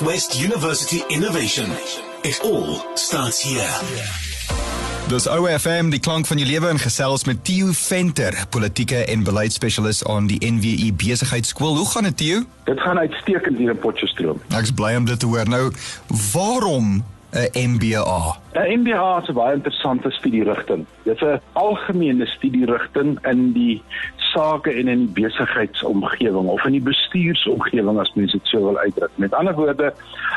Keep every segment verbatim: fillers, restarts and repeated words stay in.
North-West University Innovation. It all starts here. Dis ouwe F M, die klank van jou lewe, en gesels met Theo Venter, politieke en beleidsspecialist aan die N W E besigheidskool. Hoe gaan dit, Theo? Dit gaan uitstekend hier in Potchefstroom. Ek is bly om dit te hoor. Nou, waarom een M B A? Een M B A is een baie interessante studierigting. Dit is een algemene studierigting in die sake en in die besigheidsomgewing of in die bestuursomgewing, as mens dit so wil uitdruk. Met ander woorde,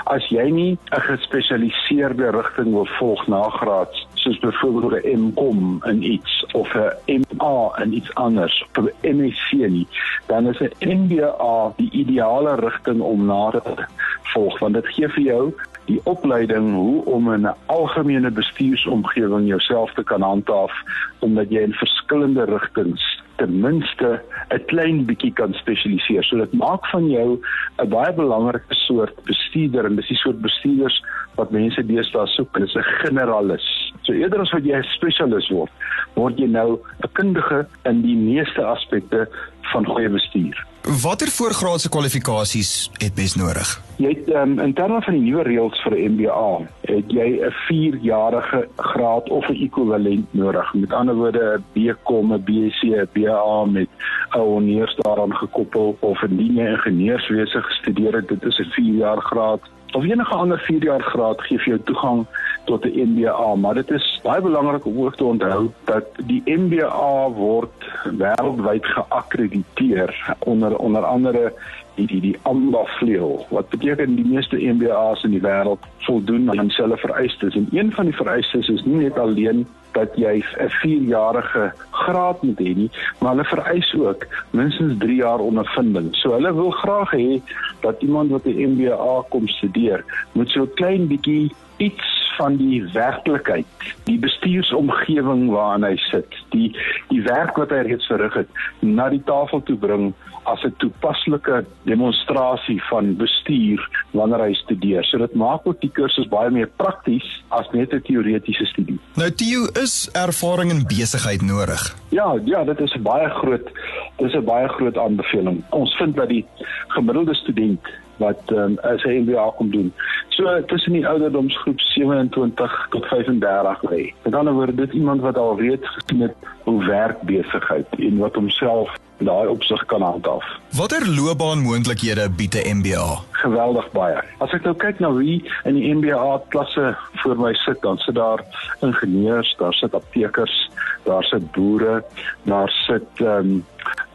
as jy nie een gespesialiseerde rigting wil volg na graads, soos bijvoorbeeld een M Com in iets, of een M A in iets anders, of een M S C nie, dan is een M B A die ideale rigting om nader te volg, want dit gee vir jou die opleiding hoe om in een algemene bestuursomgewing jouself te kan handhaaf, omdat jy in verskillende rigtings tenminste een klein bietjie kan spesialiseer. So dit maak van jou een baie belangrike soort bestuurder, en dis die soort bestuurders wat mense deesdae soek, en dis een generalis. So eerder as wat jy een spesialis word, word jy nou een kundige in die meeste aspekte van goeie bestuur. Watter voorgraadse kwalifikasies het mens nodig? Jy het, um, in termen van die nieuwe reëls vir M B A, het jy een vierjarige graad of een equivalent nodig. Met ander woorde, een B Com, een B Sc, een B A met een honneurs daaraan gekoppel, of indien jy ingenieurswese gestudeer het, dit is een vierjaar graad. Of enige ander vierjaar graad geef jou toegang tot die M B A, maar dit is baie belangrik om ook te onthou dat die M B A word wêreldwyd geakkrediteer onder onder andere die die, die A M B A vleuel, wat beteken die meeste M B A's in die wêreld voldoen aan hulle vereistes, en een van die vereistes is nie net alleen dat jy een vierjarige graad moet hê nie, maar hulle vereis ook minstens drie jaar ondervinding. So hulle wil graag hê dat iemand wat die M B A kom studeer, moet so klein bietjie iets van die werklikheid, die bestuursomgewing waarin hy sit, die, die werk wat hy reeds verrig het, na die tafel toe bring as 'n toepaslike demonstrasie van bestuur wanneer hy studeer. So dit maak ook die kursus baie meer prakties as net 'n teoretiese studie. Nou Theo, is ervaring en besigheid nodig? Ja, ja, dit is 'n baie groot, dit is 'n baie groot aanbeveling. Ons vind dat die gemiddelde student wat um, as hy M B A kom doen, so tussen die ouderdomsgroep sewe en twintig tot vyf en dertig lê. Met ander woorde, dit iemand wat al reeds gesien het hoe werk besigheid en wat homself in daai opsig kan handhaaf. Watter loopbaanmoontlikhede bied 'n M B A? Geweldig baie. As ek nou kyk na wie in die M B A klasse voor my sit, dan sit daar ingenieurs, daar sit aptekers, daar sit boere, daar sit um,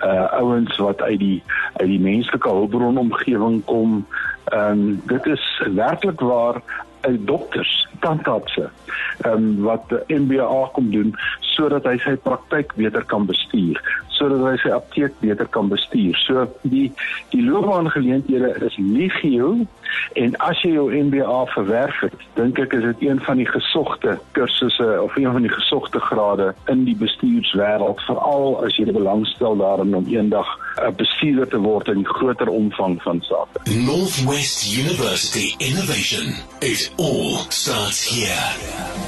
uh, ouens wat uit die uit die menslike hulpbronomgewing kom. Um, dit is werklik waar uh, dokters, tandartse, um, wat M B A kom doen, sodat hy sy praktyk beter kan bestuur, sodat hy sy apteek beter kan bestuur. So die, die loopbaangeleenthede is legio, en as jy jou M B A verwerf het, dink ek is dit een van die gesogte kursusse, of een van die gesogte grade in die bestuurswêreld, veral as jy belangstel daarin om eendag 'n bestuurder te word in groter omvang van sake. North-West University Innovation. It all starts here.